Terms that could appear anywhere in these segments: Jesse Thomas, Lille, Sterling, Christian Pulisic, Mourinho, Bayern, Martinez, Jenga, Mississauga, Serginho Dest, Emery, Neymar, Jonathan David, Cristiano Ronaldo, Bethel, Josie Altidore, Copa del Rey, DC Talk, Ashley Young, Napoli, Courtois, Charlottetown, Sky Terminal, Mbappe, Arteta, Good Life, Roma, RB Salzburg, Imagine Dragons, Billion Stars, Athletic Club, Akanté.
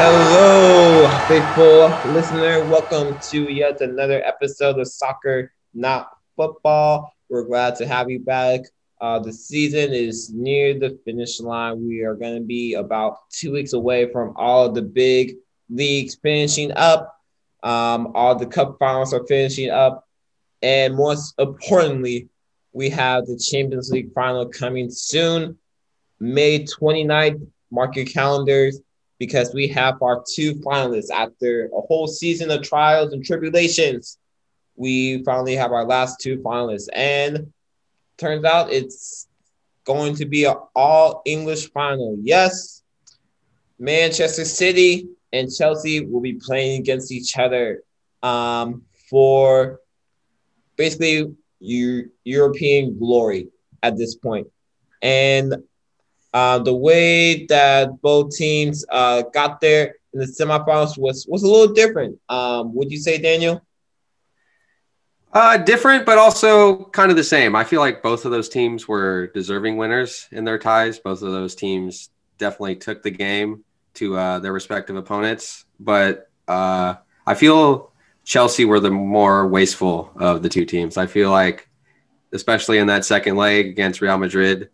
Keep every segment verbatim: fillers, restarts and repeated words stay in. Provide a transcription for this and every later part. Hello, faithful listener. Welcome to yet another episode of Soccer Not Football. We're glad to have you back. Uh, the season is near the finish line. We are going to be about two weeks away from all of the big leagues finishing up. Um, all the cup finals are finishing up. And most importantly, we have the Champions League final coming soon, May twenty-ninth. Mark your calendars because we have our two finalists. After a whole season of trials and tribulations, we finally have our last two finalists. And turns out it's going to be an all-English final. Yes, Manchester City and Chelsea will be playing against each other um, for basically U- European glory at this point. And Uh, the way that both teams uh, got there in the semifinals was, was a little different. Um, would you say, Daniel? Uh, different, but also kind of the same. I feel like both of those teams were deserving winners in their ties. Both of those teams definitely took the game to uh, their respective opponents. But uh, I feel Chelsea were the more wasteful of the two teams. I feel like, especially in that second leg against Real Madrid,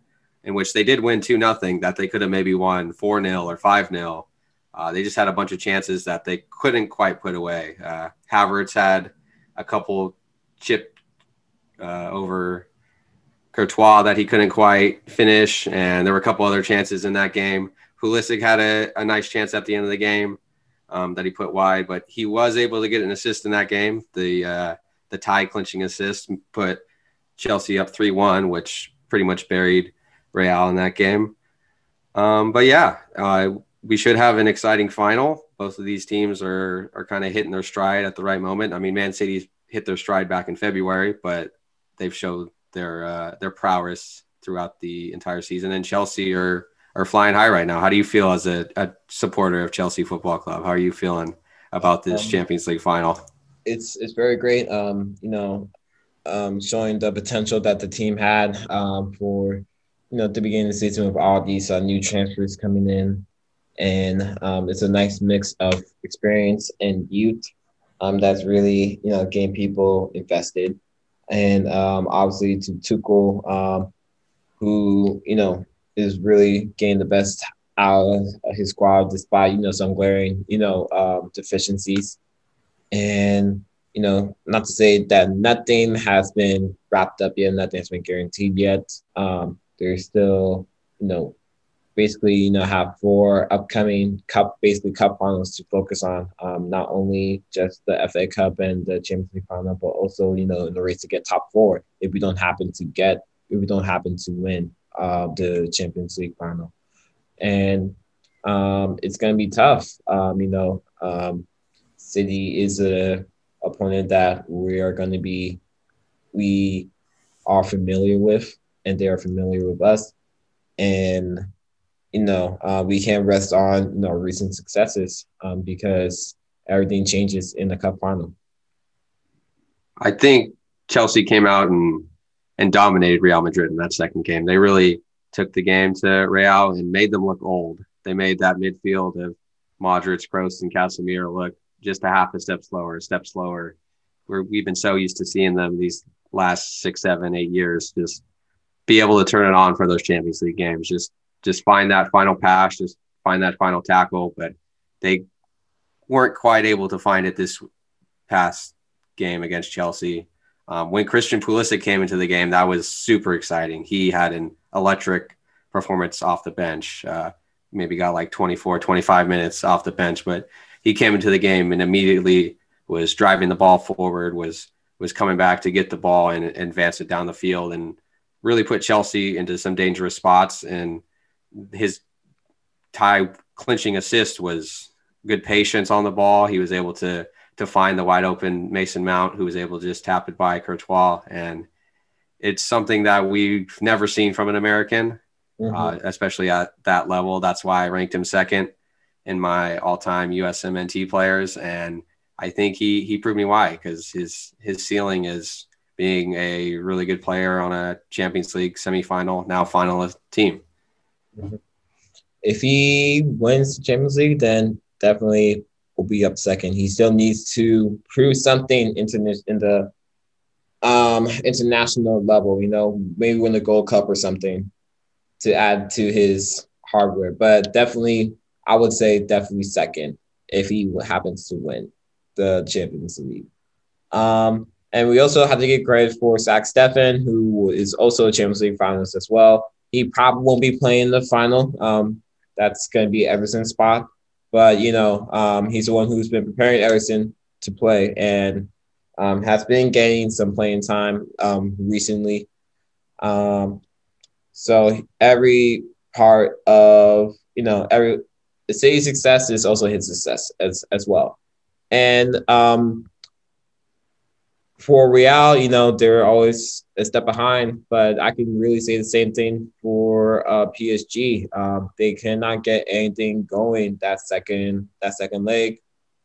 in which they did win two nothing, that they could have maybe won four nil or five nil. Uh, they just had a bunch of chances that they couldn't quite put away. Uh, Havertz had a couple chipped uh, over Courtois that he couldn't quite finish, and there were a couple other chances in that game. Pulisic had a, a nice chance at the end of the game um, that he put wide, but he was able to get an assist in that game. The, uh, the tie-clinching assist put Chelsea up three one, which pretty much buried Real in that game. Um, but yeah, uh, we should have an exciting final. Both of these teams are are kind of hitting their stride at the right moment. I mean, Man City's hit their stride back in February, but they've showed their uh, their prowess throughout the entire season. And Chelsea are are flying high right now. How do you feel as a, a supporter of Chelsea Football Club? How are you feeling about this um, Champions League final? It's it's very great. Um, you know, um, showing the potential that the team had um, for. You know, at the beginning of the season with all these uh, new transfers coming in, and um, it's a nice mix of experience and youth um, that's really, you know, getting people invested. And um, obviously to Tuchel, um, who, you know, is really getting the best out of his squad despite, you know, some glaring, you know, um, deficiencies. And, you know, not to say that nothing has been wrapped up yet, nothing's been guaranteed yet. Um, They're still, you know, basically, you know, have four upcoming cup, basically cup finals to focus on. Um, not only just the F A Cup and the Champions League final, but also, you know, in the race to get top four. If we don't happen to get, if we don't happen to win uh, the Champions League final, and um, it's gonna be tough. Um, you know, um, City is a opponent that we are gonna be, we are familiar with. And they are familiar with us. And, you know, uh, we can't rest on, you know, recent successes um, because everything changes in the cup final. I think Chelsea came out and, and dominated Real Madrid in that second game. They really took the game to Real and made them look old. They made that midfield of Modric, Kroos, and Casemiro look just a half a step slower, a step slower. We're, we've been so used to seeing them these last six, seven, eight years just be able to turn it on for those Champions League games. Just just find that final pass, just find that final tackle. But they weren't quite able to find it this past game against Chelsea. Um, when Christian Pulisic came into the game, that was super exciting. He had an electric performance off the bench. Uh, maybe got like twenty-four, twenty-five minutes off the bench. But he came into the game and immediately was driving the ball forward, was was coming back to get the ball and, and advance it down the field and really put Chelsea into some dangerous spots, and his tie clinching assist was good patience on the ball. He was able to to find the wide open Mason Mount, who was able to just tap it by Courtois, and it's something that we've never seen from an American, mm-hmm. uh, especially at that level. That's why I ranked him second in my all-time U S M N T players, and I think he he proved me why, because his his ceiling is being a really good player on a Champions League semifinal, now finalist team. If he wins the Champions League, then definitely will be up second. He still needs to prove something in the, in the um, international level, you know, maybe win the Gold Cup or something to add to his hardware. But definitely, I would say definitely second if he happens to win the Champions League. Um, and we also have to get credit for Zach Steffen, who is also a Champions League finalist as well. He probably won't be playing the final. Um, that's going to be Everton's spot. But, you know, um, he's the one who's been preparing Everton to play and um, has been getting some playing time um, recently. Um, so every part of, you know, every the city's success is also his success as, as well. And um, for Real, you know, they're always a step behind, but I can really say the same thing for uh, P S G. Um, they cannot get anything going that second that second leg.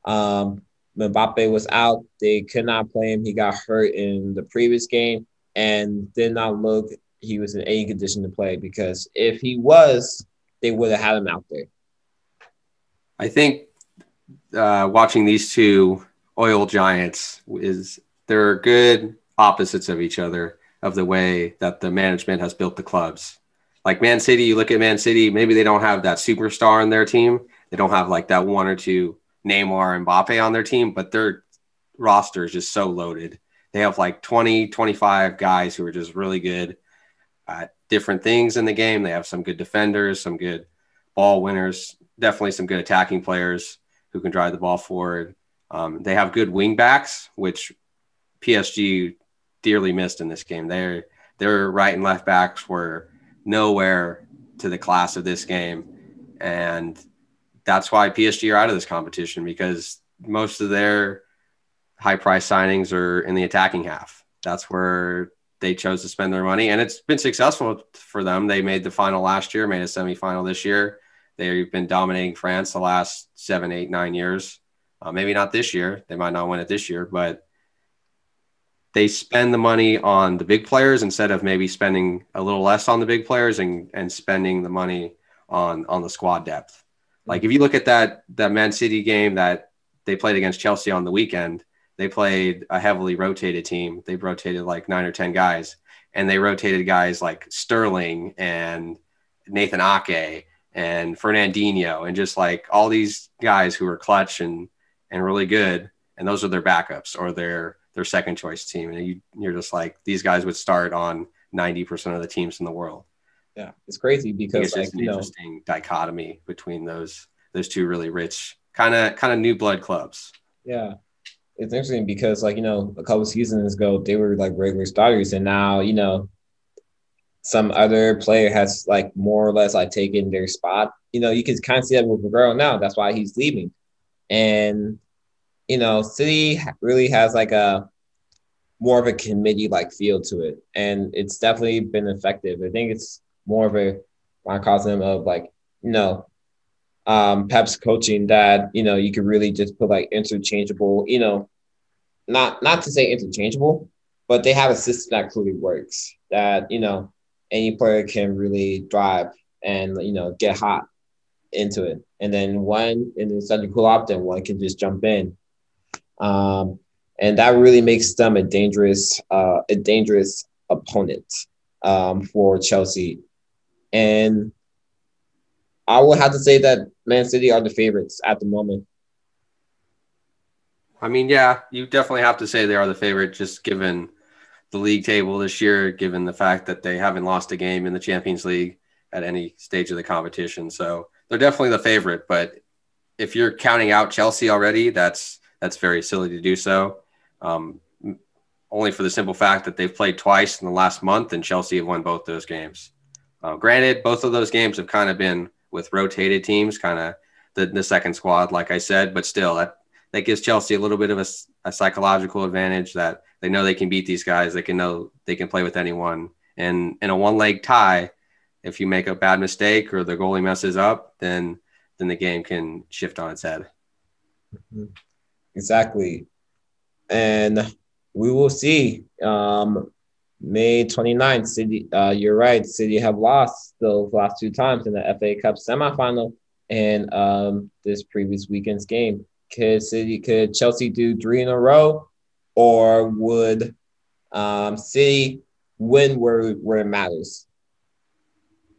Um, Mbappe was out. They could not play him. He got hurt in the previous game and did not look he was in any condition to play, because if he was, they would have had him out there. I think uh, watching these two oil giants is they're good opposites of each other of the way that the management has built the clubs. Like Man City, you look at Man City, maybe they don't have that superstar on their team. They don't have like that one or two Neymar and Mbappe on their team, but their roster is just so loaded. They have like twenty, twenty-five guys who are just really good at different things in the game. They have some good defenders, some good ball winners, definitely some good attacking players who can drive the ball forward. Um, they have good wing backs, which P S G dearly missed in this game. Their their right and left backs were nowhere to the class of this game. And that's why P S G are out of this competition, because most of their high price signings are in the attacking half. That's where they chose to spend their money. And it's been successful for them. They made the final last year, made a semifinal this year. They've been dominating France the last seven, eight, nine years. Uh, maybe not this year. They might not win it this year, but they spend the money on the big players instead of maybe spending a little less on the big players and, and spending the money on, on the squad depth. Like if you look at that, that Man City game that they played against Chelsea on the weekend, they played a heavily rotated team. They rotated like nine or ten guys, and they rotated guys like Sterling and Nathan Ake and Fernandinho and just like all these guys who are clutch and, and really good. And those are their backups or their, their second choice team. And you, you're just like, these guys would start on ninety percent of the teams in the world. Yeah. It's crazy because it's like, just an you interesting know, dichotomy between those, those two really rich kind of, kind of new blood clubs. Yeah. It's interesting because like, you know, a couple of seasons ago, they were like regular starters. And now, you know, some other player has like more or less like taken their spot. You know, you can kind of see that with Aguero now. That's why he's leaving. And, you know, City really has like a more of a committee like feel to it. And it's definitely been effective. I think it's more of a microcosm of like, you know, um, Pep's coaching that, you know, you could really just put like interchangeable, you know, not, not to say interchangeable, but they have a system that clearly works that, you know, any player can really drive and, you know, get hot into it. And then one, and it's such a cool opt in, one can just jump in. Um, and that really makes them a dangerous, uh, a dangerous opponent um, for Chelsea. And I would have to say that Man City are the favorites at the moment. I mean, yeah, you definitely have to say they are the favorite, just given the league table this year, given the fact that they haven't lost a game in the Champions League at any stage of the competition. So they're definitely the favorite, but if you're counting out Chelsea already, that's, that's very silly to do so. Um, only for the simple fact that they've played twice in the last month and Chelsea have won both those games. Uh, granted, both of those games have kind of been with rotated teams, kind of the, the second squad, like I said, but still that, that gives Chelsea a little bit of a, a psychological advantage that they know they can beat these guys. They can know they can play with anyone. And in a one leg tie, if you make a bad mistake or the goalie messes up, then, then the game can shift on its head. Mm-hmm. Exactly. And we will see. Um, May twenty-ninth, City, uh, you're right, City have lost those last two times in the F A Cup semifinal in um, this previous weekend's game. Could City, could Chelsea do three in a row, or would um, City win where, where it matters?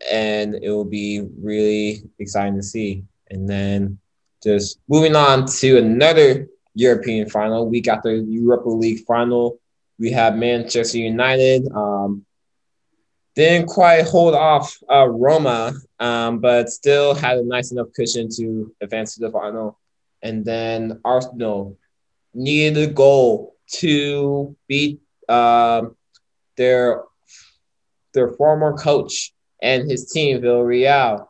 And it will be really exciting to see. And then just moving on to another European final, week after Europa League final, we have Manchester United. Um, didn't quite hold off uh, Roma, um, but still had a nice enough cushion to advance to the final. And then Arsenal needed a goal to beat uh, their their former coach and his team, Villarreal.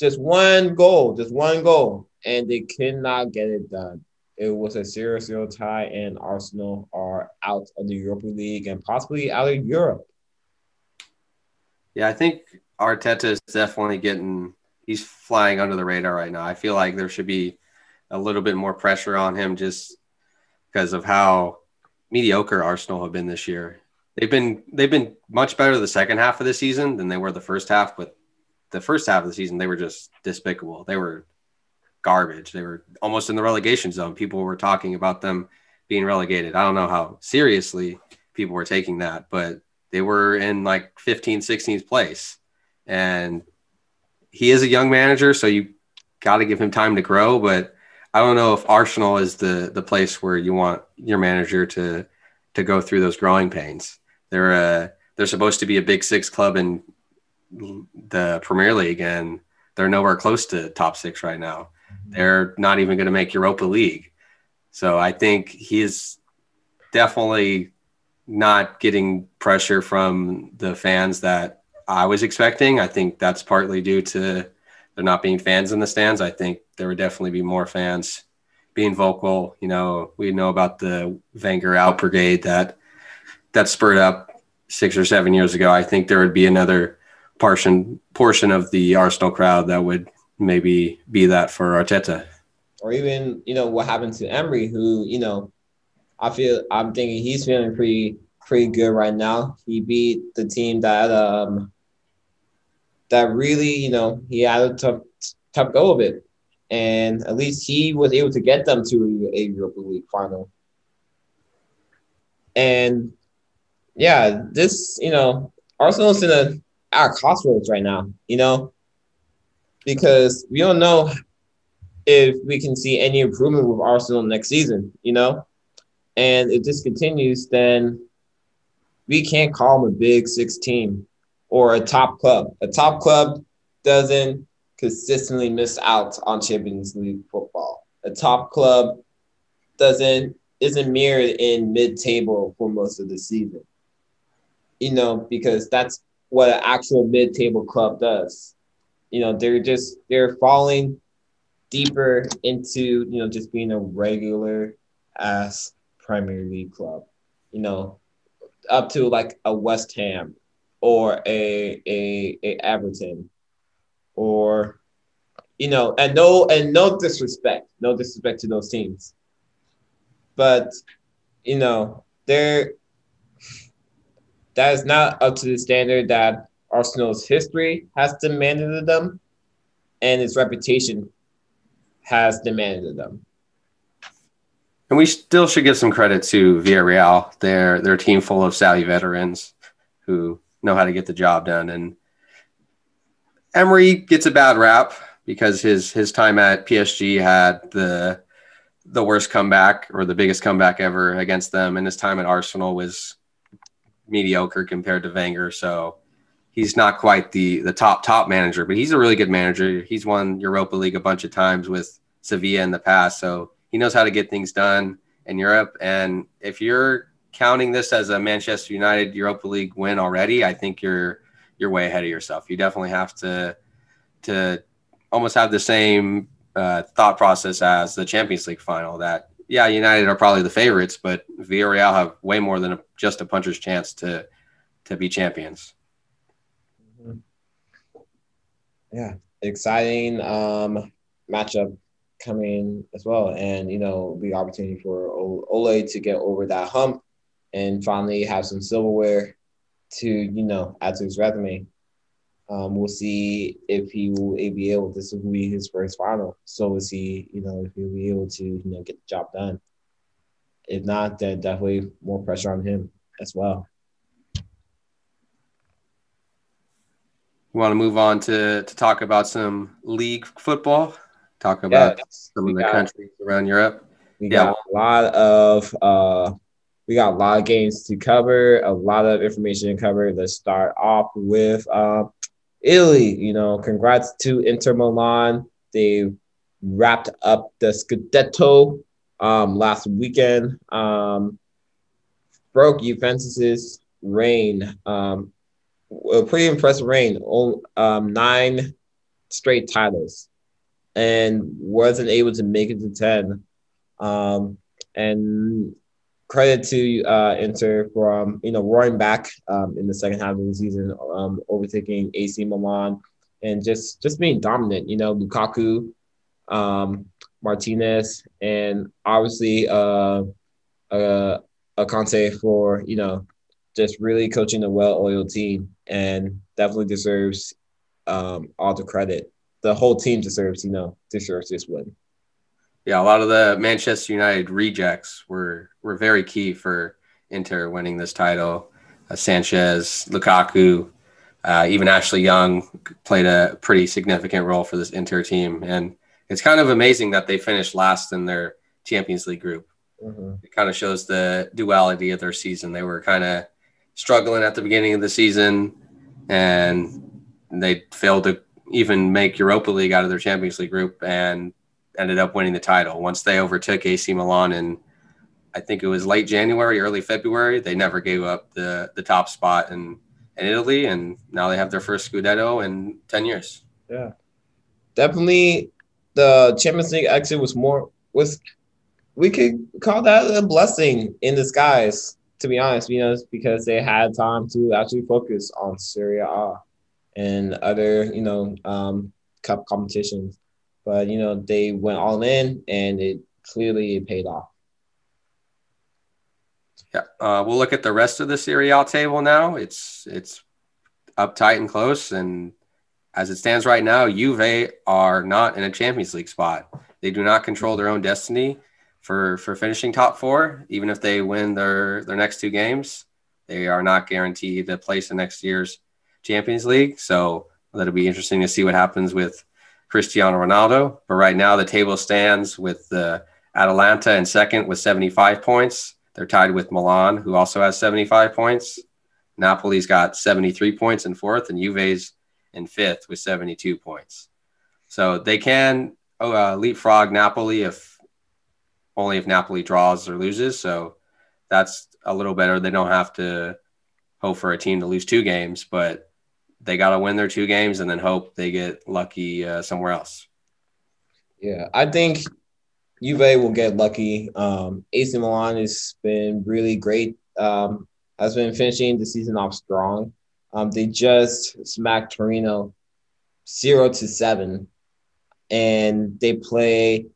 Just one goal, just one goal, and they could not get it done. It was a zero zero tie, and Arsenal are out of the Europa League and possibly out of Europe. Yeah, I think Arteta is definitely getting – he's flying under the radar right now. I feel like there should be a little bit more pressure on him just because of how mediocre Arsenal have been this year. They've been they've been much better the second half of the season than they were the first half, but the first half of the season, they were just despicable. They were garbage. They were almost in the relegation zone. People were talking about them being relegated. I don't know how seriously people were taking that, but they were in like fifteenth, sixteenth place. And he is a young manager, so you got to give him time to grow. But I don't know if Arsenal is the the place where you want your manager to to go through those growing pains. They're uh, they're supposed to be a big six club in the Premier League, and they're nowhere close to top six right now. They're not even going to make Europa League. So I think he is definitely not getting pressure from the fans that I was expecting. I think that's partly due to there not being fans in the stands. I think there would definitely be more fans being vocal. You know, we know about the Wenger out brigade that that spurred up six or seven years ago. I think there would be another portion portion of the Arsenal crowd that would maybe be that for Arteta. Or even, you know, what happened to Emery, who, you know, I feel I'm thinking he's feeling pretty pretty good right now. He beat the team that um that really, you know, he had a tough tough go of it. And at least he was able to get them to a Europa League final. And yeah, this, you know, Arsenal's in a at crossroads right now, you know, because we don't know if we can see any improvement with Arsenal next season, you know, and if this continues, then we can't call them a big six team or a top club. A top club doesn't consistently miss out on Champions League football. A top club doesn't isn't mirrored in mid-table for most of the season, you know, because that's what an actual mid-table club does. You know, they're just, they're falling deeper into, you know, just being a regular ass Premier League club, you know, up to like a West Ham or a, a, a Everton or, you know, and no, and no disrespect, no disrespect to those teams. But, you know, they're, that is not up to the standard that Arsenal's history has demanded of them and its reputation has demanded of them. And we still should give some credit to Villarreal. They're, they're a team full of savvy veterans who know how to get the job done. And Emery gets a bad rap because his his time at P S G had the the worst comeback or the biggest comeback ever against them, and his time at Arsenal was mediocre compared to Wenger. So he's not quite the the top, top manager, but he's a really good manager. He's won Europa League a bunch of times with Sevilla in the past. So he knows how to get things done in Europe. And if you're counting this as a Manchester United Europa League win already, I think you're, you're way ahead of yourself. You definitely have to, to almost have the same uh, thought process as the Champions League final that, yeah, United are probably the favorites, but Villarreal have way more than a, just a puncher's chance to to be champions. Mm-hmm. Yeah, exciting um, matchup coming as well. And, you know, the opportunity for Ole to get over that hump and finally have some silverware to, you know, add to his resume. Um, we'll see if he will be able. This will be his first final, so we'll see. You know, if he'll be able to, you know, get the job done. If not, then definitely more pressure on him as well. We want to move on to to talk about some league football. Talk about yes, some of the countries around Europe. We yeah. got a lot of uh, we got a lot of games to cover, a lot of information to cover. Let's start off with uh, Italy. You know, congrats to Inter Milan. They wrapped up the Scudetto um, last weekend. Um, broke Juventus's reign. Um, a pretty impressive reign. Um, nine straight titles, and wasn't able to make it to ten. Um, and credit to uh, Inter for, um, you know, roaring back um, in the second half of the season, um, overtaking A C Milan and just, just being dominant. You know, Lukaku, um, Martinez, and obviously uh, uh, Akanté for, you know, just really coaching a well-oiled team, and definitely deserves um, all the credit. The whole team deserves, you know, deserves this win. Yeah, a lot of the Manchester United rejects were were very key for Inter winning this title. Uh, Sanchez, Lukaku, uh, even Ashley Young played a pretty significant role for this Inter team. And it's kind of amazing that they finished last in their Champions League group. Mm-hmm. It kind of shows the duality of their season. They were kind of struggling at the beginning of the season, and they failed to even make Europa League out of their Champions League group, and ended up winning the title. Once they overtook A C Milan in, I think it was late January, early February, they never gave up the the top spot in, in Italy, and now they have their first Scudetto in ten years. Yeah, definitely the Champions League exit was more was we could call that a blessing in disguise, to be honest, you know, because they had time to actually focus on Serie A and other, you know, um, cup competitions. But, you know, they went all in, and it clearly paid off. Yeah, uh, we'll look at the rest of the Serie A table now. It's it's up tight and close, and as it stands right now, Juve are not in a Champions League spot. They do not control their own destiny for, for finishing top four. Even if they win their, their next two games, they are not guaranteed a place in next year's Champions League. So that'll be interesting to see what happens with Cristiano Ronaldo. But right now the table stands with uh, Atalanta in second with seventy-five points. They're tied with Milan, who also has seventy-five points. Napoli's got seventy-three points in fourth, and Juve's in fifth with seventy-two points. So they can oh, uh, leapfrog Napoli if only if Napoli draws or loses. So that's a little better. They don't have to hope for a team to lose two games, but they got to win their two games and then hope they get lucky uh, somewhere else. Yeah, I think Juve will get lucky. Um, A C Milan has been really great. Um, has been finishing the season off strong. Um, they just smacked Torino zero to seven, and they play.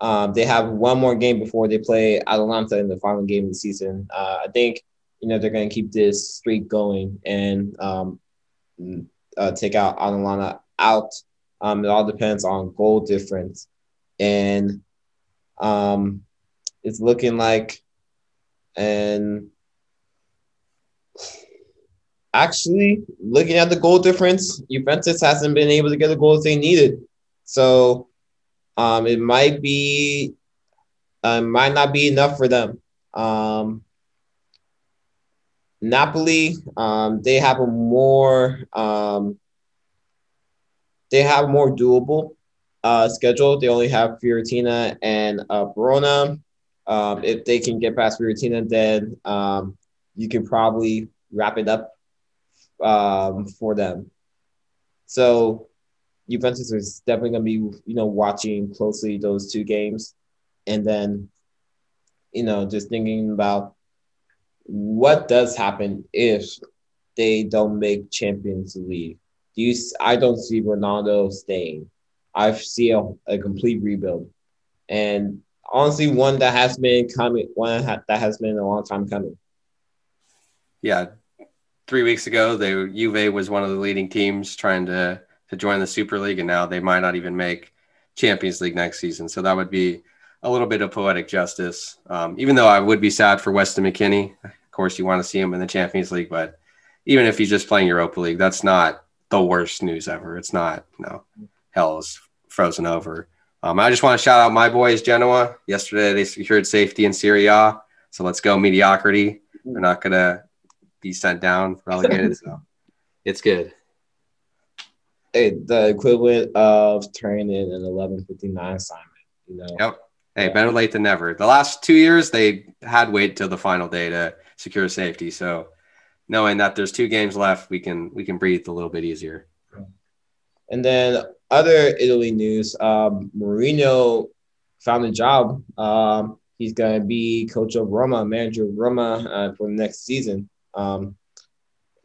Um, they have one more game before they play Atalanta in the final game of the season. Uh, I think you know they're going to keep this streak going, and um, Uh, take out Atalanta out. Um, it all depends on goal difference, and um, it's looking like. And actually, looking at the goal difference, Juventus hasn't been able to get the goals they needed, so um, it might be, uh, might not be enough for them. Um, Napoli, um, they have a more um, they have a more doable uh, schedule. They only have Fiorentina and uh, Verona. Um, if they can get past Fiorentina, then um, you can probably wrap it up um, for them. So Juventus is definitely going to be, you know, watching closely those two games, and then, you know, just thinking about what does happen if they don't make Champions League. Do you, I don't see Ronaldo staying. I see a, a complete rebuild, and honestly, one that has been coming, one that has been a long time coming. Yeah, three weeks ago, they Juve was one of the leading teams trying to, to join the Super League, and now they might not even make Champions League next season. So that would be a little bit of poetic justice, um, even though I would be sad for Weston McKennie. Of course, you want to see him in the Champions League, but even if he's just playing Europa League, that's not the worst news ever. It's not, you know, hell is frozen over. Um, I just want to shout out my boys, Genoa. Yesterday, they secured safety in Serie A, so let's go mediocrity. They're not going to be sent down, relegated, so it's good. Hey, the equivalent of turning in an eleven fifty-nine assignment, you know? Yep. Hey, better late than never. The last two years, they had wait till the final day to secure safety. So knowing that there's two games left, we can we can breathe a little bit easier. And then other Italy news, um, Mourinho found a job. Um, he's going to be coach of Roma, manager of Roma uh, for the next season. Um,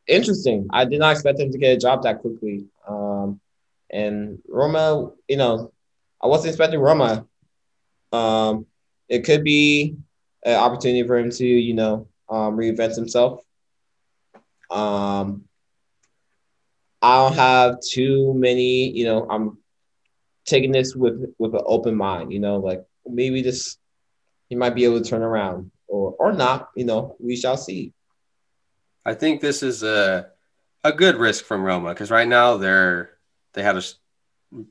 interesting. I did not expect him to get a job that quickly. Um, and Roma, you know, I wasn't expecting Roma. Um, it could be an opportunity for him to, you know, um, reinvent himself. Um, I don't have too many, you know, I'm taking this with, with an open mind, you know, like maybe this, he might be able to turn around or, or not, you know, we shall see. I think this is a, a good risk from Roma because right now they're, they had a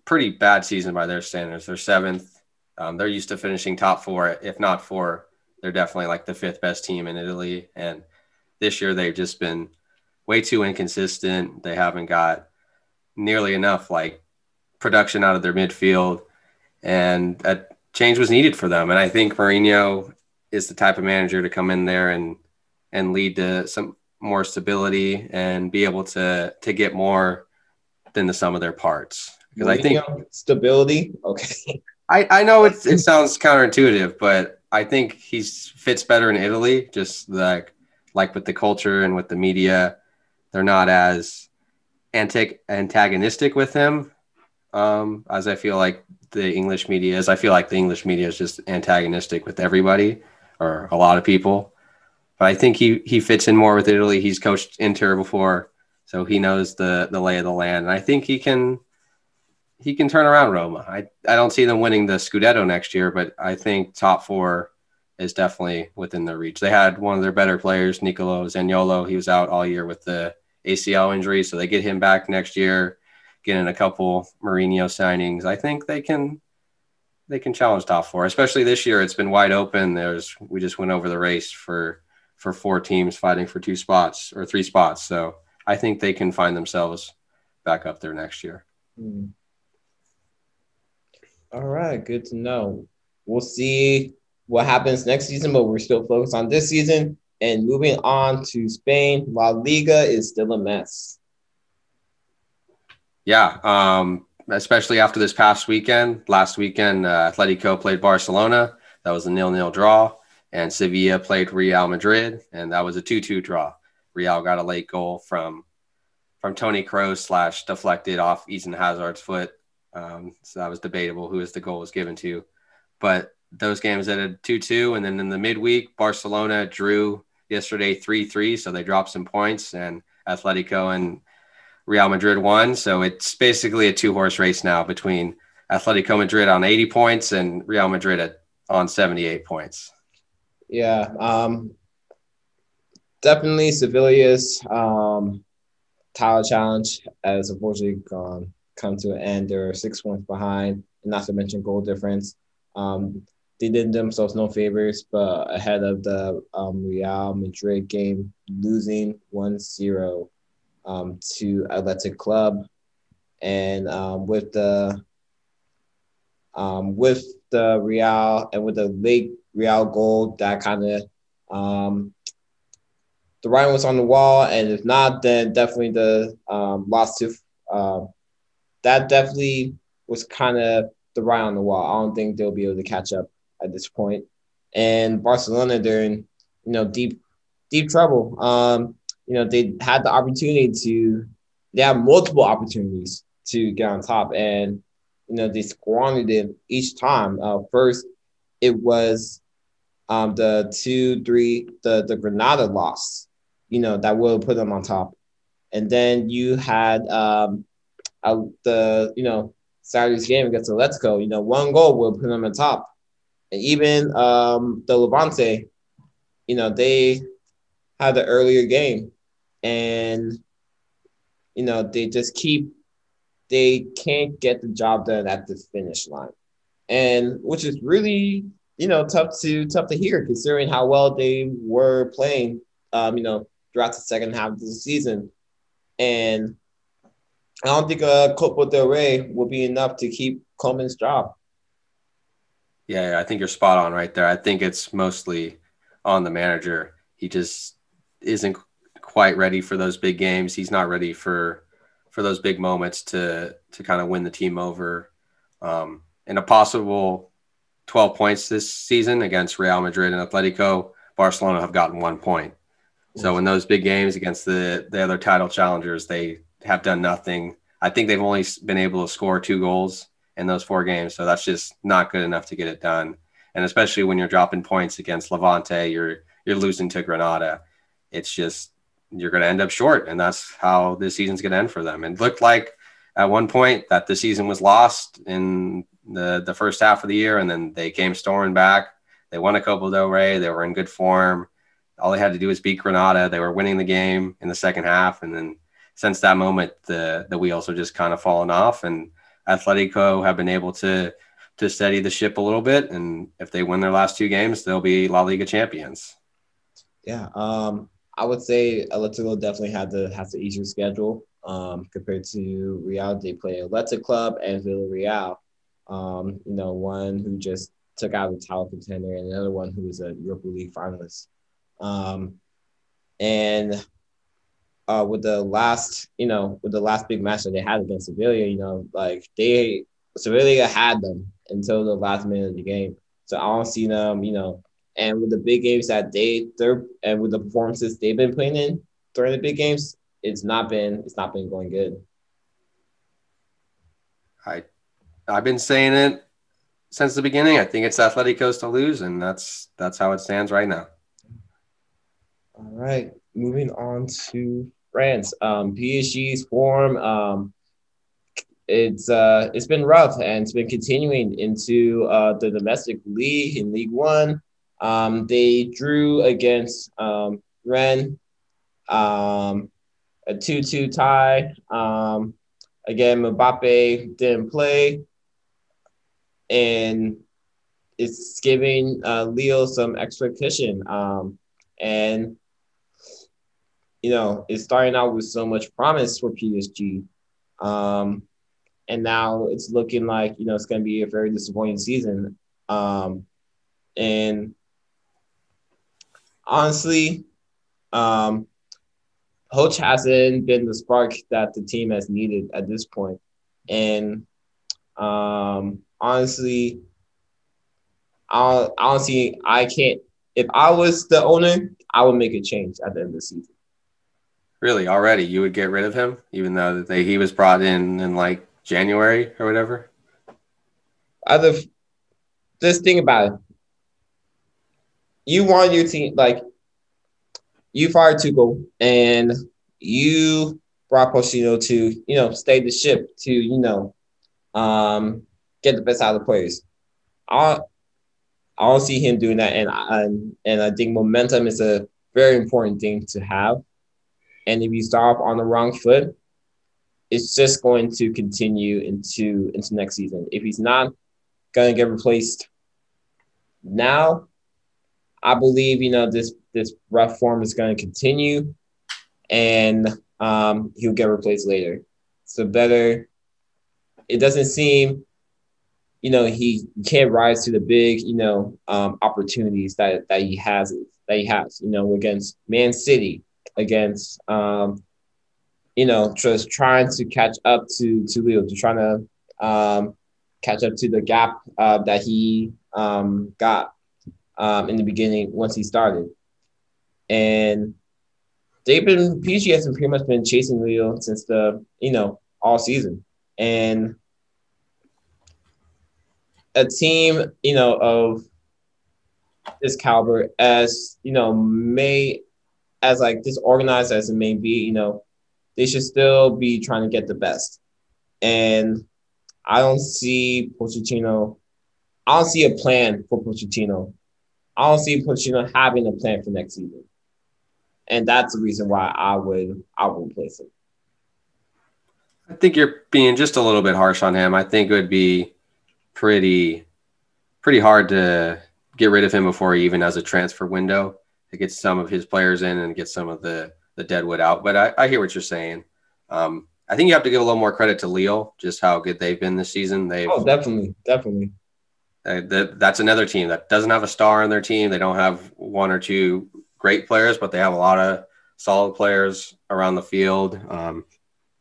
pretty bad season by their standards. They're seventh. Um, they're used to finishing top four, if not four. They're definitely like the fifth best team in Italy. And this year they've just been way too inconsistent. They haven't got nearly enough like production out of their midfield. And a change was needed for them. And I think Mourinho is the type of manager to come in there and and lead to some more stability and be able to to get more than the sum of their parts. Because I think stability. Okay. I, I know it's, it sounds counterintuitive, but I think he fits better in Italy, just like like with the culture and with the media. They're not as antic, antagonistic with him um, as I feel like the English media is. I feel like the English media is just antagonistic with everybody or a lot of people. But I think he, he fits in more with Italy. He's coached Inter before, so he knows the, the lay of the land. And I think he can – He can turn around Roma. I, I don't see them winning the Scudetto next year, but I think top four is definitely within their reach. They had one of their better players, Nicolo Zaniolo. He was out all year with the A C L injury, so they get him back next year, get in a couple Mourinho signings. I think they can they can challenge top four, especially this year. It's been wide open. There's we just went over the race for, for four teams fighting for two spots or three spots. So I think they can find themselves back up there next year. Mm. All right, good to know. We'll see what happens next season, but we're still focused on this season. And moving on to Spain, La Liga is still a mess. Yeah, um, especially after this past weekend. Last weekend, uh, Atletico played Barcelona. That was a nil-nil draw. And Sevilla played Real Madrid, and that was a two-two draw. Real got a late goal from, from Toni Kroos slash deflected off Eden Hazard's foot. Um, so that was debatable who is the goal was given to, but those games ended two-two. And then in the midweek, Barcelona drew yesterday three-three. So they dropped some points and Atletico and Real Madrid won. So it's basically a two horse race now between Atletico Madrid on eighty points and Real Madrid at, on seventy-eight points. Yeah. Um, definitely Sevilla's um, title challenge has unfortunately gone. come to an end. They're six points behind, and not to mention goal difference. Um, they did themselves no favors, but ahead of the um, Real Madrid game, losing one-zero um, to Athletic Club. And um, with the um, with the Real and with the late Real goal, that kind of um, the writing was on the wall. And if not, then definitely the um, loss to uh, that definitely was kind of the right on the wall. I don't think they'll be able to catch up at this point. And Barcelona, they're in, you know, deep, deep trouble. Um, you know, they had the opportunity to, they have multiple opportunities to get on top. And, you know, they squandered it each time. Uh, first, it was um, the two, three, the, the Granada loss. you know, that will put them on top. And then you had um, uh, the, you know, Saturday's game against Atletico, you know, one goal will put them on top. And even um, the Levante, you know, they had the earlier game and, you know, they just keep, they can't get the job done at the finish line. And which is really, you know, tough to tough to hear considering how well they were playing, um, you know, throughout the second half of the season. And I don't think a Copa del Rey will be enough to keep Coleman's job. Yeah, I think you're spot on right there. I think it's mostly on the manager. He just isn't quite ready for those big games. He's not ready for for those big moments to to kind of win the team over. Um, and a possible twelve points this season against Real Madrid and Atletico, Barcelona have gotten one point. So in those big games against the, the other title challengers, they have done nothing. I think they've only been able to score two goals in those four games. So that's just not good enough to get it done. And especially when you're dropping points against Levante, you're, you're losing to Granada. It's just, you're going to end up short. And that's how this season's going to end for them. It looked like at one point that the season was lost in the, the first half of the year. And then they came storming back. They won a Copa del Rey. They were in good form. All they had to do was beat Granada. They were winning the game in the second half. And then since that moment, the the wheels have just kind of fallen off. And Atletico have been able to to steady the ship a little bit. And if they win their last two games, they'll be La Liga champions. Yeah, um, I would say Atletico definitely had the, has the easier schedule um, compared to Real. They play Athletic Club and Villarreal. Um, you know, one who just took out the title contender and another one who was a Europa League finalist. Um, and uh, with the last, you know, with the last big match that they had against Sevilla, you know, like they, Sevilla had them until the last minute of the game. So I don't see them, you know, and with the big games that they, they're, and with the performances they've been playing in during the big games, it's not been, it's not been going good. I, I've been saying it since the beginning. I think it's Atletico's to lose, and that's, that's how it stands right now. All right, moving on to France. Um, P S G's form, um, it's uh, it's been rough and it's been continuing into uh, the domestic league in League One. Um, they drew against um, Rennes, um, a two two tie. Um, again, Mbappe didn't play, and it's giving uh, Lille some extra cushion. Um, and you know, it's starting out with so much promise for P S G. Um, and now it's looking like, you know, it's going to be a very disappointing season. Um, and honestly, um, Poch hasn't been the spark that the team has needed at this point. And um, honestly, I don't see, I can't, if I was the owner, I would make a change at the end of the season. Really, already you would get rid of him, even though that they, he was brought in in like January or whatever. Other, just think about it. You want your team, like you fired Tuchel and you brought Pochettino to, you know, stay the ship to, you know, um, get the best out of the players. I, I don't see him doing that, and and and I think momentum is a very important thing to have. And if you start off on the wrong foot, it's just going to continue into, into next season. If he's not going to get replaced now, I believe, you know, this, this rough form is going to continue and um, he'll get replaced later. So better, it doesn't seem, you know, he can't rise to the big, you know, um, opportunities that, that he has, that he has, you know, against Man City, against, um, you know, just trying to catch up to, to Leo, to trying to um, catch up to the gap uh, that he um, got um, in the beginning once he started. And they've been, P S G has pretty much been chasing Leo since the, you know, all season. And a team, you know, of this caliber as, you know, may, as like disorganized as it may be, you know, they should still be trying to get the best. And I don't see Pochettino. I don't see a plan for Pochettino. I don't see Pochettino having a plan for next season. And that's the reason why I would I would replace him. I think you're being just a little bit harsh on him. I think it would be pretty pretty hard to get rid of him before he even has a transfer window to get some of his players in and get some of the, the deadwood out. But I, I hear what you're saying. Um, I think you have to give a little more credit to Lille, just how good they've been this season. They've, oh, definitely, definitely. Uh, that, that's another team that doesn't have a star on their team. They don't have one or two great players, but they have a lot of solid players around the field. Um,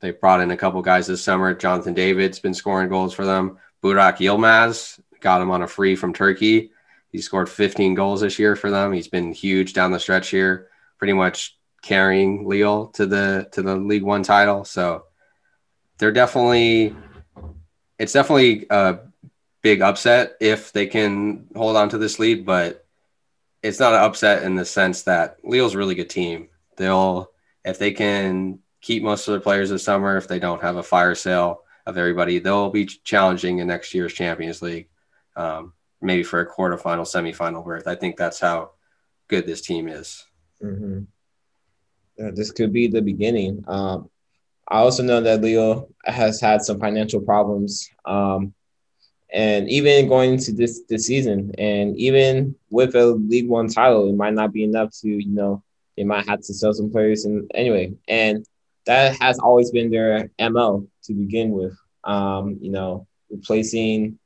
they brought in a couple guys this summer. Jonathan David's been scoring goals for them. Burak Yilmaz, got him on a free from Turkey. He scored fifteen goals this year for them. He's been huge down the stretch here, pretty much carrying Lille to the to the League One title. So they're definitely – it's definitely a big upset if they can hold on to this lead, but it's not an upset in the sense that Lille's a really good team. They'll – if they can keep most of their players this summer, if they don't have a fire sale of everybody, they'll be challenging in next year's Champions League. Um, maybe for a quarterfinal, semifinal berth. I think that's how good this team is. Mm-hmm. Yeah, this could be the beginning. Um, I also know that Leo has had some financial problems. Um, and even going into this, this season, and even with a League One title, it might not be enough to, you know, they might have to sell some players. And anyway, and that has always been their M O to begin with, um, you know, replacing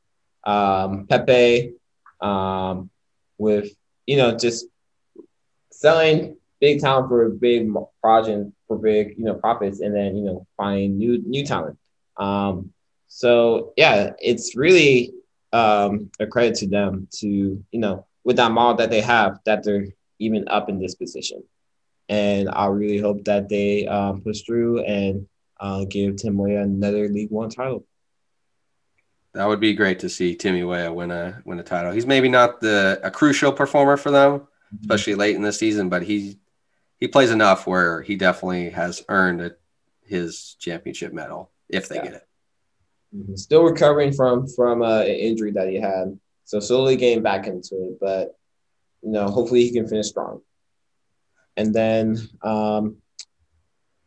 Um, Pepe, um, with, you know, just selling big talent for big project for big, you know, profits, and then, you know, find new, new talent. Um, so yeah, it's really, um, a credit to them to, you know, with that model that they have, that they're even up in this position. And I really hope that they, um, push through and, uh, give Tim Weah another League One title. That would be great to see Timmy Weah win a win a title. He's maybe not the a crucial performer for them, mm-hmm. especially late in the season, but he he plays enough where he definitely has earned a, his championship medal if they yeah. get it. Mm-hmm. Still recovering from from uh, an injury that he had, so slowly getting back into it. But you know, hopefully he can finish strong. And then, um,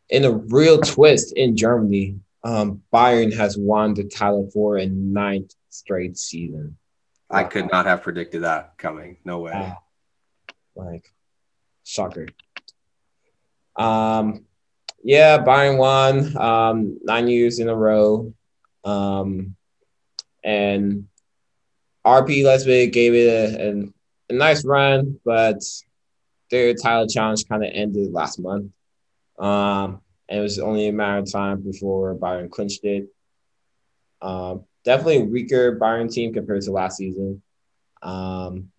in a real twist in Germany. Um, Bayern has won the title for a ninth straight season. Wow. I could not have predicted that coming. No way. Wow. Like, shocker. Um, yeah, Bayern won um, nine years in a row. Um, and R B Leipzig gave it a, a, a nice run, but their title challenge kind of ended last month. Um, And it was only a matter of time before Bayern clinched it. Um, definitely a weaker Bayern team compared to last season. Um,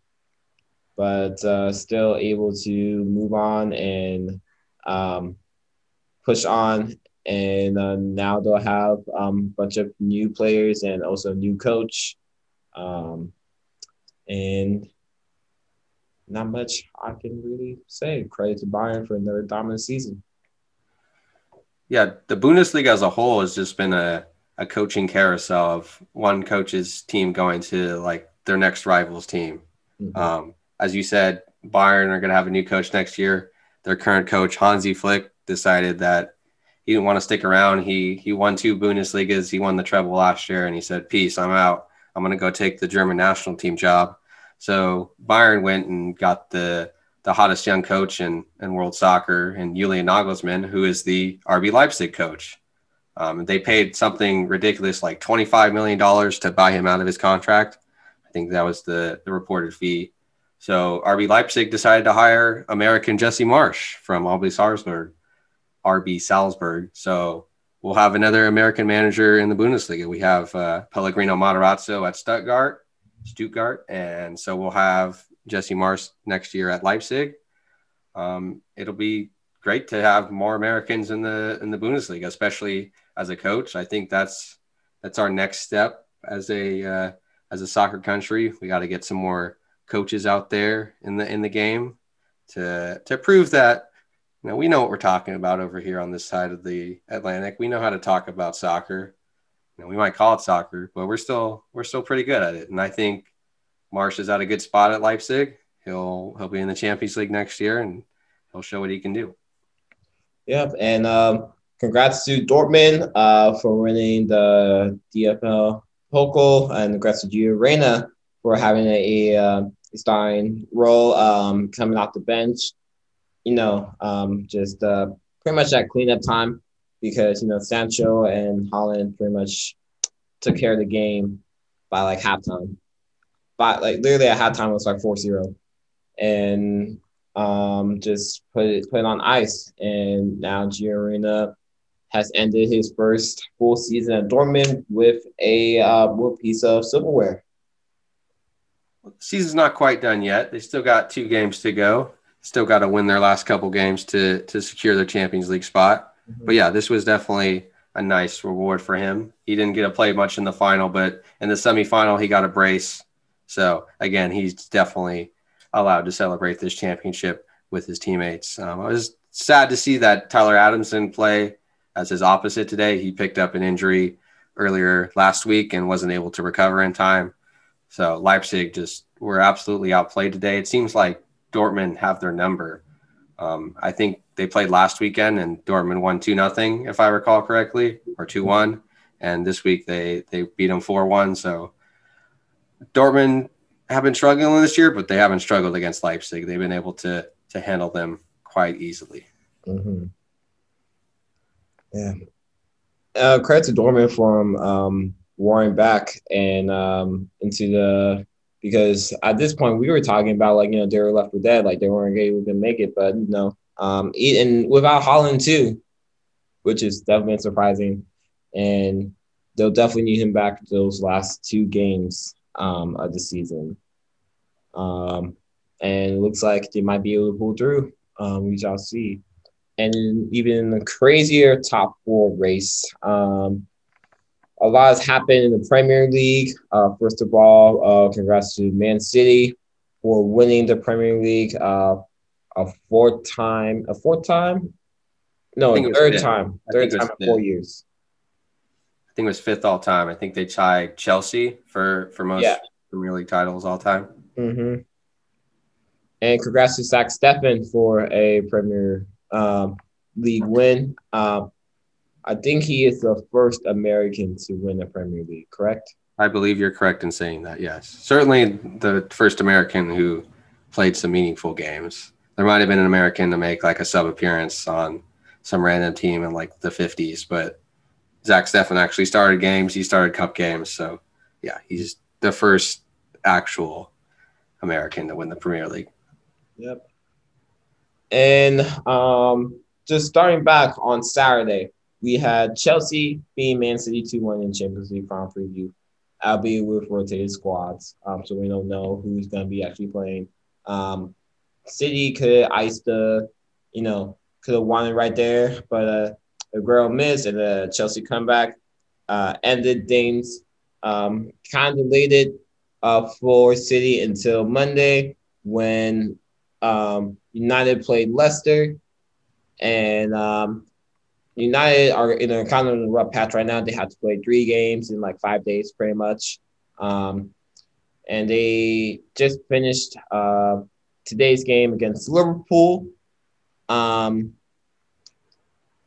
but uh, still able to move on and um, push on. And uh, now they'll have um, a bunch of new players and also a new coach. Um, and not much I can really say. Credit to Bayern for another dominant season. Yeah, the Bundesliga as a whole has just been a, a coaching carousel of one coach's team going to, like, their next rival's team. Mm-hmm. Um, as you said, Bayern are going to have a new coach next year. Their current coach, Hansi Flick, decided that he didn't want to stick around. He he won two Bundesligas. He won the treble last year, and he said, peace, I'm out. I'm going to go take the German national team job. So Bayern went and got the – the hottest young coach in, in world soccer, and Julian Nagelsmann, who is the R B Leipzig coach. Um, they paid something ridiculous, like twenty-five million dollars to buy him out of his contract. I think that was the, the reported fee. So R B Leipzig decided to hire American Jesse Marsch from R B Salzburg. R B Salzburg. So we'll have another American manager in the Bundesliga. We have uh, Pellegrino Materazzo at Stuttgart, Stuttgart. And so we'll have Jesse Marsch next year at Leipzig. Um, it'll be great to have more Americans in the in the Bundesliga, especially as a coach. I think that's that's our next step as a uh, as a soccer country. We got to get some more coaches out there in the in the game to to prove that Now, we know what we're talking about over here on this side of the Atlantic. We know how to talk about soccer. You know, we might call it soccer, but we're still we're still pretty good at it. And I think Marsh is at a good spot at Leipzig. He'll he'll be in the Champions League next year, and he'll show what he can do. Yep, and um, congrats to Dortmund uh, for winning the D F L Pokal, and congrats to Gio Reyna for having a, a starting role um, coming off the bench. You know, um, just uh, pretty much that cleanup time, because, you know, Sancho and Haaland pretty much took care of the game by, like, halftime. By, like, literally at halftime it was, like, four zero. And um, just put it, put it on ice. And now Gio Reyna has ended his first full season at Dortmund with a uh, with piece of silverware. Well, the season's not quite done yet. They still got two games to go. Still got to win their last couple games to to secure their Champions League spot. Mm-hmm. But yeah, this was definitely a nice reward for him. He didn't get to play much in the final, but in the semifinal, he got a brace. So again, he's definitely allowed to celebrate this championship with his teammates. Um, I was sad to see that Tyler Adams didn't play as his opposite today. He picked up an injury earlier last week and wasn't able to recover in time. So Leipzig just were absolutely outplayed today. It seems like Dortmund have their number. Um, I think they played last weekend and Dortmund won two nothing, if I recall correctly, or two one. And this week they they beat them four one. So Dortmund have been struggling this year, but they haven't struggled against Leipzig. They've been able to to handle them quite easily. Mm-hmm. Yeah. Uh, credit to Dortmund for um, warring back and um, into the. Because at this point, we were talking about, like, you know, they were left for dead. Like, they weren't able to make it. But, you know, um, and without Haaland, too, which is definitely surprising. And they'll definitely need him back those last two games um, of the season. Um, and it looks like they might be able to pull through. Um, we shall see. And even a crazier top four race. Um A lot has happened in the Premier League. Uh, first of all, uh, congrats to Man City for winning the Premier League uh, a fourth time. A fourth time? No, third time. Third time in four years. I think it was fifth all time. I think they tied Chelsea for, for most yeah. Premier League titles all time. Mm-hmm. And congrats to Zach Steffen for a Premier um, League win. Uh, I think he is the first American to win the Premier League, correct? I believe you're correct in saying that, yes. Certainly the first American who played some meaningful games. There might have been an American to make, like, a sub-appearance on some random team in, like, the fifties, but Zach Steffen actually started games. He started cup games. So, yeah, he's the first actual American to win the Premier League. Yep. And um, just starting back on Saturday, we had Chelsea beating Man City two one in Champions League final preview, albeit with rotated squads, um, so we don't know who's going to be actually playing. Um, City could ice the, you know, could have won it right there, but uh, Aguero missed, and the uh, Chelsea comeback uh, ended things. Um, kind of delayed uh, for City until Monday when um, United played Leicester, and um, United are in a kind of a rough patch right now. They have to play three games in like five days, pretty much. Um, and they just finished uh, today's game against Liverpool. Um,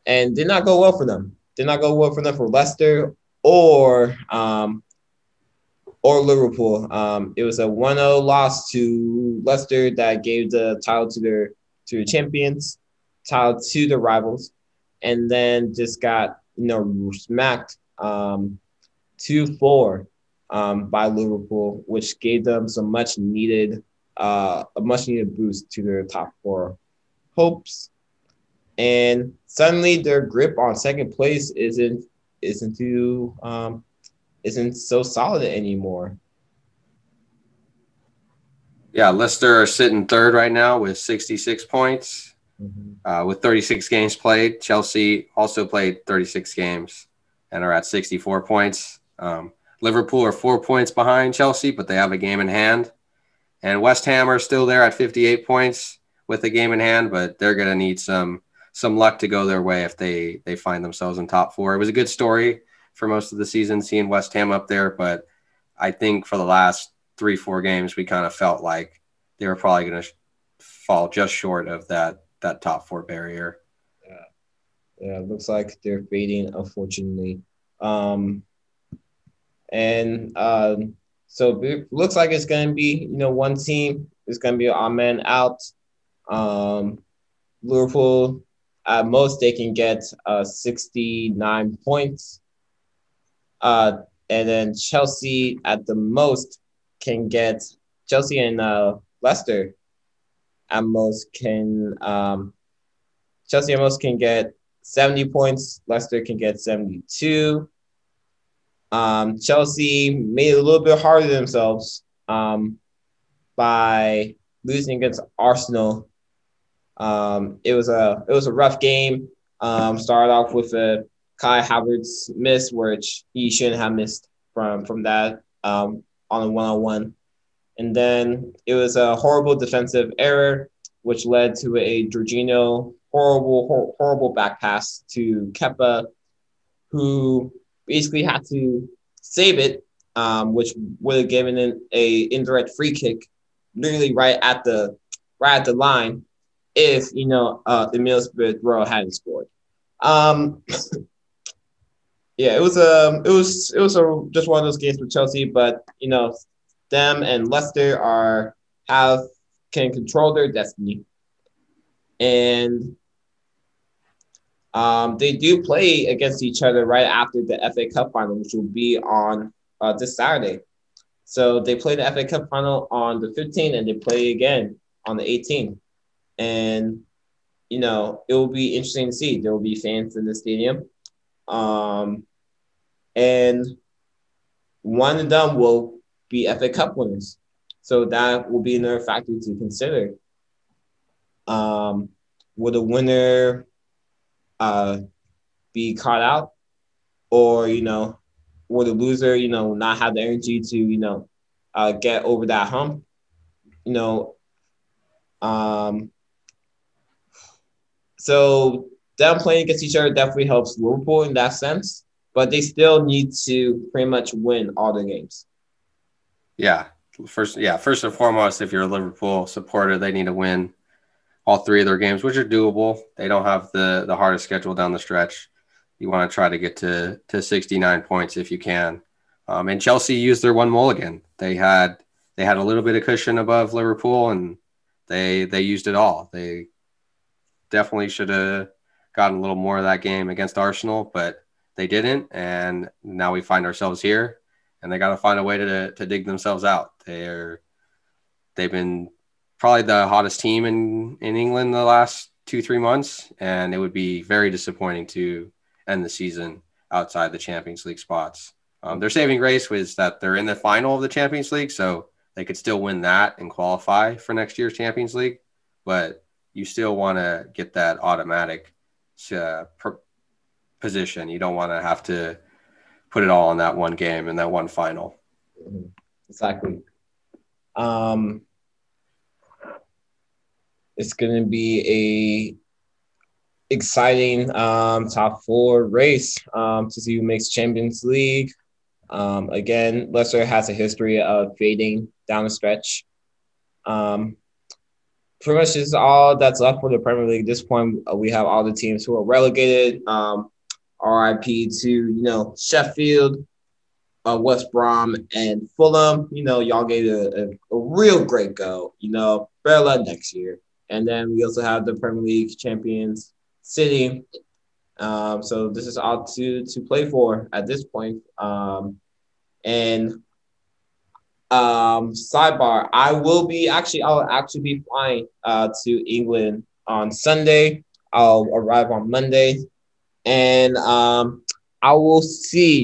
and did not go well for them. Did not go well for them for Leicester or um, or Liverpool. Um, it was a one nil loss to Leicester that gave the title to their to the champions, title to their rivals. And then just got, you know, smacked um, two four um, by Liverpool, which gave them some much needed, uh, a much needed boost to their top four hopes. And suddenly their grip on second place isn't isn't too um, isn't so solid anymore. Yeah, Leicester are sitting third right now with sixty-six points. Mm-hmm. Uh, with thirty-six games played. Chelsea also played thirty-six games and are at sixty-four points. Um, Liverpool are four points behind Chelsea, but they have a game in hand. And West Ham are still there at fifty-eight points with a game in hand, but they're going to need some some luck to go their way if they they find themselves in top four. It was a good story for most of the season, seeing West Ham up there, but I think for the last three, four games, we kind of felt like they were probably going to sh- fall just short of that that top four barrier. Yeah, yeah. It looks like they're fading, unfortunately. Um, and uh, so it looks like it's going to be, you know, one team is going to be our man out. Um, Liverpool, at most, they can get uh, sixty-nine points. Uh, and then Chelsea at the most can get Chelsea and uh, Leicester at most can um, Chelsea at most can get seventy points. Leicester can get seventy-two. Um, Chelsea made it a little bit harder themselves um, by losing against Arsenal. Um, it was a it was a rough game. Um, started off with a Kai Havertz miss, which he shouldn't have missed from from that um, on a one-on-one. And then it was a horrible defensive error, which led to a Jorginho horrible, hor- horrible back pass to Kepa, who basically had to save it, um, which would have given an a indirect free kick, literally right at the right at the line, if you know uh, Emile Smith-Rowe hadn't scored. Um, Yeah, it was um, it was it was a, just one of those games for Chelsea, but you know, them and Leicester are have can control their destiny, and um, they do play against each other right after the F A Cup final, which will be on uh, this Saturday. So they play the F A Cup final on the fifteenth, and they play again on the eighteenth, and you know it will be interesting to see. There will be fans in the stadium. Um, and one and done will be F A Cup winners. So that will be another factor to consider. Um, will the winner uh, be caught out? Or, you know, will the loser, you know, not have the energy to, you know, uh, get over that hump? You know, um, so... them playing against each other definitely helps Liverpool in that sense, but they still need to pretty much win all their games. Yeah, first, yeah, first and foremost, if you're a Liverpool supporter, they need to win all three of their games, which are doable. They don't have the the hardest schedule down the stretch. You want to try to get to to sixty-nine points if you can. Um, and Chelsea used their one mulligan. They had they had a little bit of cushion above Liverpool, and they they used it all. They definitely should have gotten a little more of that game against Arsenal, but they didn't, and now we find ourselves here, and they got to find a way to to dig themselves out. They're they've been probably the hottest team in in England the last two three months, and it would be very disappointing to end the season outside the Champions League spots. Um, their saving grace was that they're in the final of the Champions League, so they could still win that and qualify for next year's Champions League. But you still want to get that automatic Uh, per position. You don't want to have to put it all on that one game and that one final. Mm-hmm. Exactly. Um, it's going to be a exciting um, top four race um, to see who makes Champions League. Um, again, Leicester has a history of fading down the stretch. Um, Pretty much is all that's left for the Premier League. At this point, we have all the teams who are relegated. Um, R I P to, you know, Sheffield, uh, West Brom, and Fulham. You know, y'all gave a, a, a real great go. You know, better luck next year. And then we also have the Premier League champions, City. Um, so this is all to, to play for at this point. Um, and... Um, sidebar, I will be actually, I'll actually be flying uh, to England on Sunday. I'll arrive on Monday, and um, I will see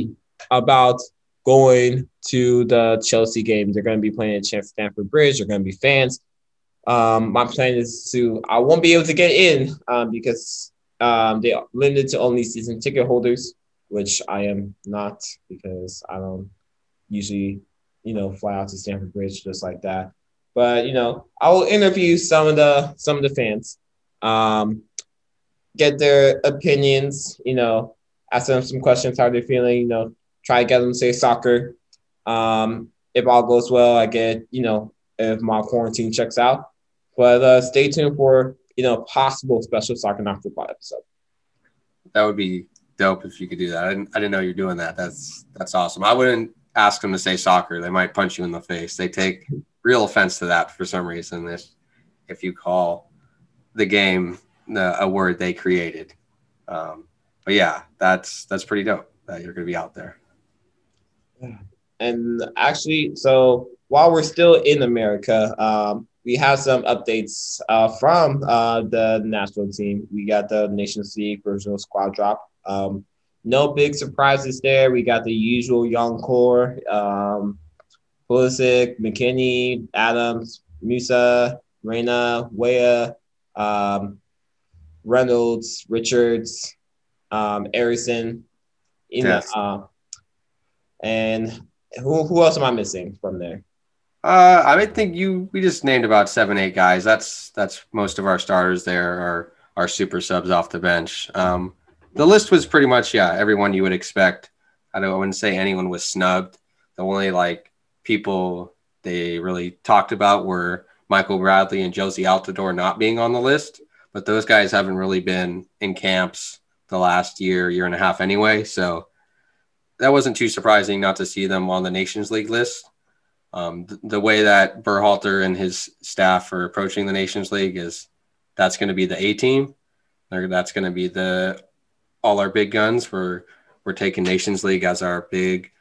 about going to the Chelsea game. They're going to be playing at Stamford Bridge. They're going to be fans. Um, my plan is to, I won't be able to get in um, because um, they are limited to only season ticket holders, which I am not, because I don't usually, you know, fly out to Stamford Bridge just like that. But, you know, I will interview some of the some of the fans. Um, get their opinions, you know, ask them some questions, how they're feeling, you know, try to get them to say soccer. Um, if all goes well, I get, you know, if my quarantine checks out. But uh, stay tuned for, you know, possible special Soccer Not Football episode. That would be dope if you could do that. I didn't, I didn't know you were doing that. That's that's awesome. I wouldn't ask them to say soccer. They might punch you in the face. They take real offense to that for some reason. If, if you call the game uh, a word they created. Um, but, yeah, that's that's pretty dope that you're going to be out there. And actually, so while we're still in America, um, we have some updates uh, from uh, the national team. We got the Nations League original squad drop. Um, no big surprises there. We got the usual young core, um, Pulisic, McKinney, Adams, Musa, Reina, Weah, um, Reynolds, Richards, um, Arison, you know, uh, and who who else am I missing from there? Uh, I would think you. We just named about seven, eight guys. That's that's most of our starters. There are our super subs off the bench. Um, the list was pretty much yeah everyone you would expect. I don't. I wouldn't say anyone was snubbed. The only like people they really talked about were Michael Bradley and Josie Altidore not being on the list. But those guys haven't really been in camps the last year, year and a half anyway. So that wasn't too surprising not to see them on the Nations League list. Um, the, the way that Berhalter and his staff are approaching the Nations League is that's going to be the A team. That's going to be the all our big guns. We're we're taking Nations League as our big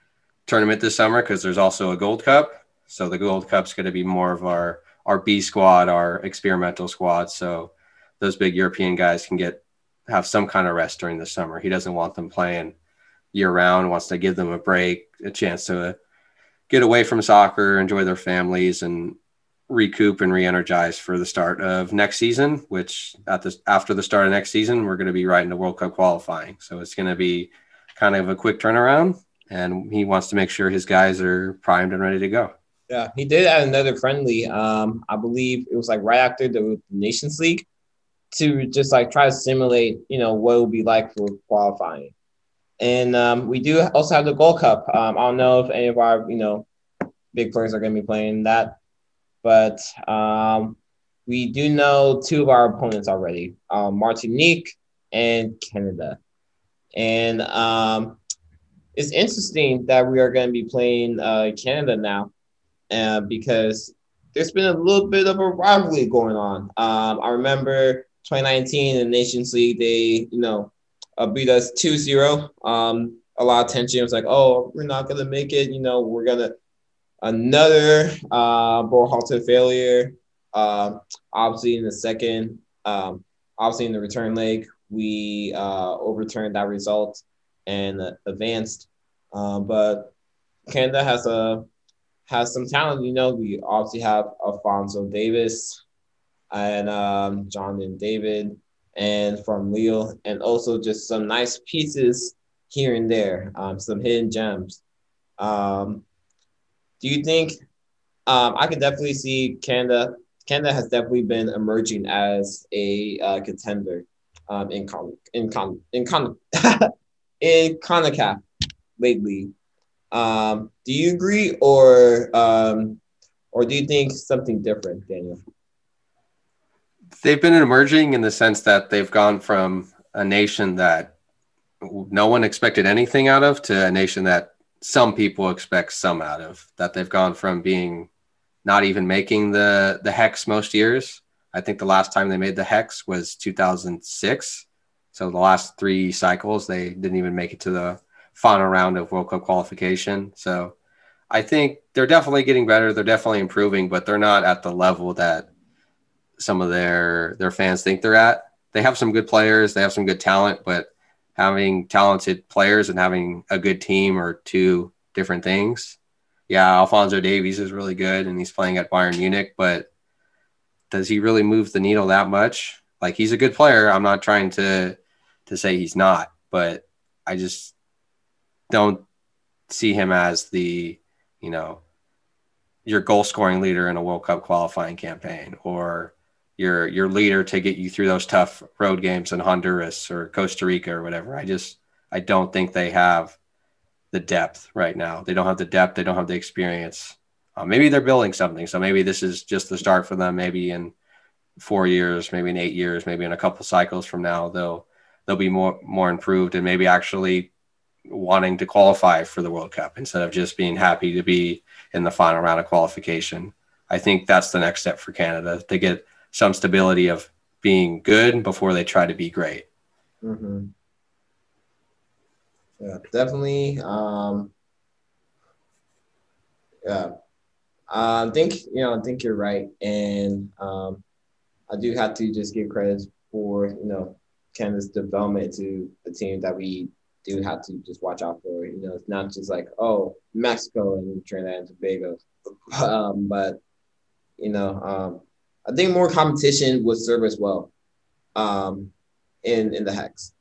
tournament this summer because there's also a Gold Cup. So the Gold Cup's going to be more of our our B squad, our experimental squad. So those big European guys can get have some kind of rest during the summer. He doesn't want them playing year round. Wants to give them a break, a chance to. Uh, get away from soccer, enjoy their families, and recoup and re-energize for the start of next season, which at the, after the start of next season, we're going to be right into World Cup qualifying. So it's going to be kind of a quick turnaround, and he wants to make sure his guys are primed and ready to go. Yeah, he did add another friendly. Um, I believe it was like right after the Nations League to just like try to simulate, you know, what it would be like for qualifying. And um, we do also have the Gold Cup. Um, I don't know if any of our, you know, big players are going to be playing that. But um, we do know two of our opponents already, um, Martinique and Canada. And um, it's interesting that we are going to be playing uh, Canada now uh, because there's been a little bit of a rivalry going on. Um, I remember twenty nineteen in the Nations League, they, you know, Uh, beat us two zero. Um, a lot of tension. It was like, oh, we're not going to make it. You know, we're going to – another uh, Berhalter failure. Uh, obviously, in the second um, – obviously, in the return leg, we uh, overturned that result and uh, advanced. Uh, but Canada has a has some talent. You know, we obviously have Alfonso Davis and um, Jonathan David. And from Lille, and also just some nice pieces here and there, um, some hidden gems. Um, do you think um, I could definitely see Canada? Canada has definitely been emerging as a uh, contender um, in con in con in con in CONCACAF lately. Um, do you agree, or um, or do you think something different, Daniel? They've been emerging in the sense that they've gone from a nation that no one expected anything out of to a nation that some people expect some out of, that they've gone from being not even making the, the hex most years. I think the last time they made the hex was two thousand six. So the last three cycles, they didn't even make it to the final round of World Cup qualification. So I think they're definitely getting better. They're definitely improving, but they're not at the level that some of their their fans think they're at. They have some good players. They have some good talent, but having talented players and having a good team are two different things. Yeah, Alphonso Davies is really good, and he's playing at Bayern Munich, but does he really move the needle that much? Like, he's a good player. I'm not trying to to say he's not, but I just don't see him as the, you know, your goal-scoring leader in a World Cup qualifying campaign or – your your leader to get you through those tough road games in Honduras or Costa Rica or whatever. I just I don't think they have the depth right now. They don't have the depth. They don't have the experience. Uh, maybe they're building something. So maybe this is just the start for them. Maybe in four years, maybe in eight years, maybe in a couple cycles from now, they'll they'll be more more improved and maybe actually wanting to qualify for the World Cup instead of just being happy to be in the final round of qualification. I think that's the next step for Canada, to get some stability of being good before they try to be great. Mm-hmm. Yeah, definitely. Um, yeah, I think you know. I think you're right, and um, I do have to just give credit for you know Canada's development to a team that we do have to just watch out for. You know, it's not just like oh Mexico and Trinidad and Tobago, um, but you know, um, I think more competition would serve us well um, in in the hex,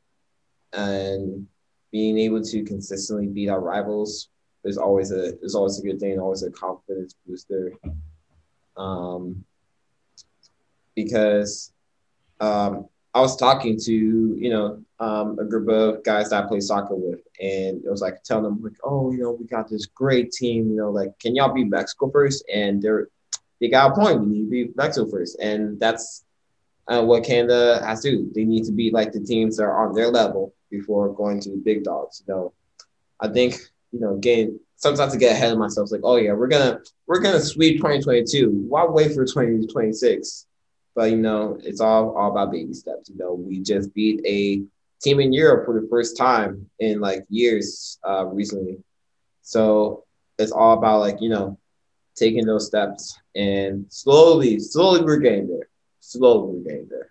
and being able to consistently beat our rivals is always a is always a good thing, always a confidence booster. Um, because um, I was talking to you know um, a group of guys that I play soccer with, and it was like telling them like, oh, you know, we got this great team, you know, like can y'all beat Mexico first? And they're they got a point. We need to beat Mexico first, and that's uh, what Canada has to do. They need to beat like the teams that are on their level before going to the big dogs. You know, I think, you know, again, sometimes I get ahead of myself. It's like, oh yeah, we're gonna we're gonna sweep twenty twenty-two. Why wait for twenty twenty-six? But you know, it's all all about baby steps. You know, we just beat a team in Europe for the first time in like years uh, recently. So it's all about like you know, taking those steps and slowly, slowly we're getting there. Slowly we're getting there.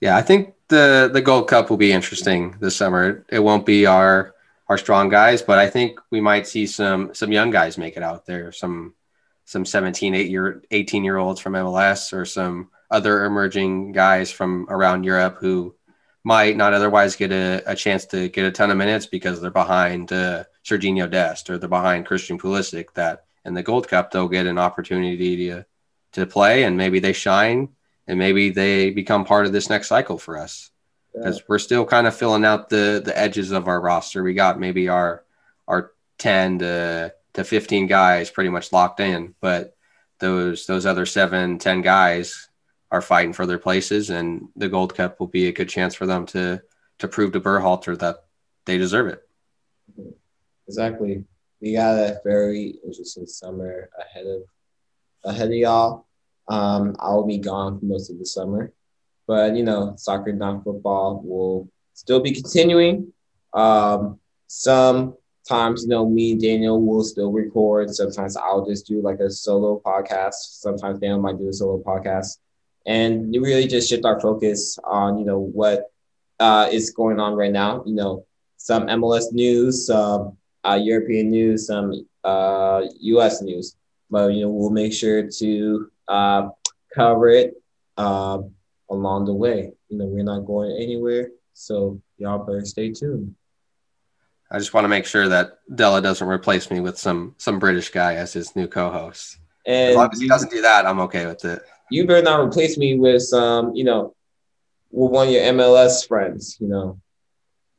Yeah, I think the the Gold Cup will be interesting this summer. It won't be our our strong guys, but I think we might see some some young guys make it out there, some some seventeen, eight year, eighteen-year-olds from M L S or some other emerging guys from around Europe who might not otherwise get a, a chance to get a ton of minutes because they're behind uh, Serginho Dest or they're behind Christian Pulisic, that in the Gold Cup they'll get an opportunity to to play and maybe they shine. And maybe they become part of this next cycle for us, because yeah. we're still kind of filling out the the edges of our roster. We got maybe our our ten to fifteen guys pretty much locked in, but those those other seven, ten guys are fighting for their places, and the Gold Cup will be a good chance for them to to prove to Berhalter that they deserve it. Exactly. We got a very interesting summer ahead of ahead of y'all. Um, I'll be gone for most of the summer, but you know, soccer, not football, will still be continuing. Um, sometimes, you know, me and Daniel will still record. Sometimes I'll just do like a solo podcast. Sometimes Daniel might do a solo podcast, and we really just shift our focus on, you know, what uh, is going on right now. You know, some M L S news, some uh, European news, some uh, U S news, but you know, we'll make sure to uh cover it uh, along the way. You know, we're not going anywhere, so y'all better stay tuned. I just want to make sure that Della doesn't replace me with some some British guy as his new co-host. And as long as he doesn't do that, I'm okay with it. You better not replace me with some, um, you know, with one of your M L S friends, you know,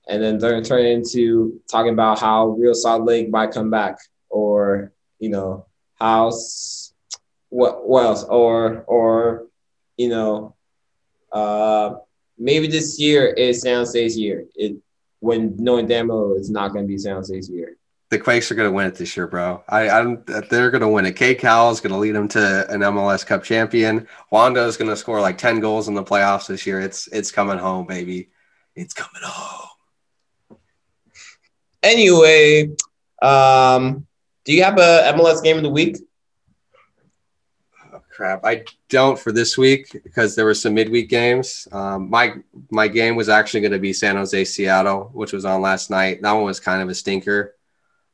and then they're turn into talking about how Real Salt Lake might come back, or you know, how. What, what else? Or, or you know, uh, maybe this year is San Jose's year. It when knowing damn well it's not going to be San Jose's year. The Quakes are going to win it this year, bro. I, I'm. They're going to win it. K-Cal is going to lead them to an M L S Cup champion. Wando is going to score like ten goals in the playoffs this year. It's it's coming home, baby. It's coming home. Anyway, um, do you have a M L S game of the week? Crap. I don't for this week because there were some midweek games. Um, my my game was actually going to be San Jose, Seattle, which was on last night. That one was kind of a stinker.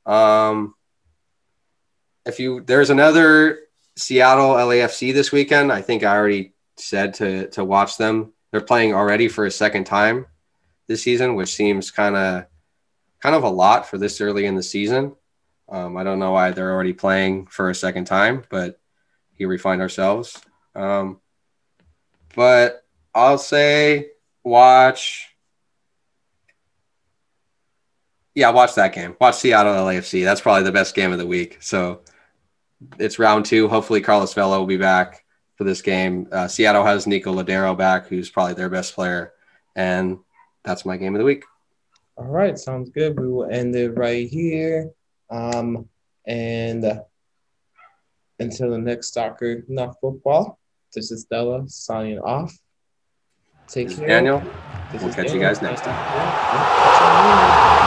Um, if you there's another Seattle L A F C this weekend. I think I already said to to watch them. They're playing already for a second time this season, which seems kind of kind of a lot for this early in the season. Um, I don't know why they're already playing for a second time, but. Here we find ourselves. Um, but I'll say watch. Yeah, watch that game. Watch Seattle L A F C. That's probably the best game of the week. So it's round two. Hopefully Carlos Vela will be back for this game. Uh, Seattle has Nico Ladero back, who's probably their best player. And that's my game of the week. All right. Sounds good. We will end it right here. Um, and uh, until the next soccer, not football, this is Stella signing off. Take care. Daniel. This we'll catch Daniel. You guys next time.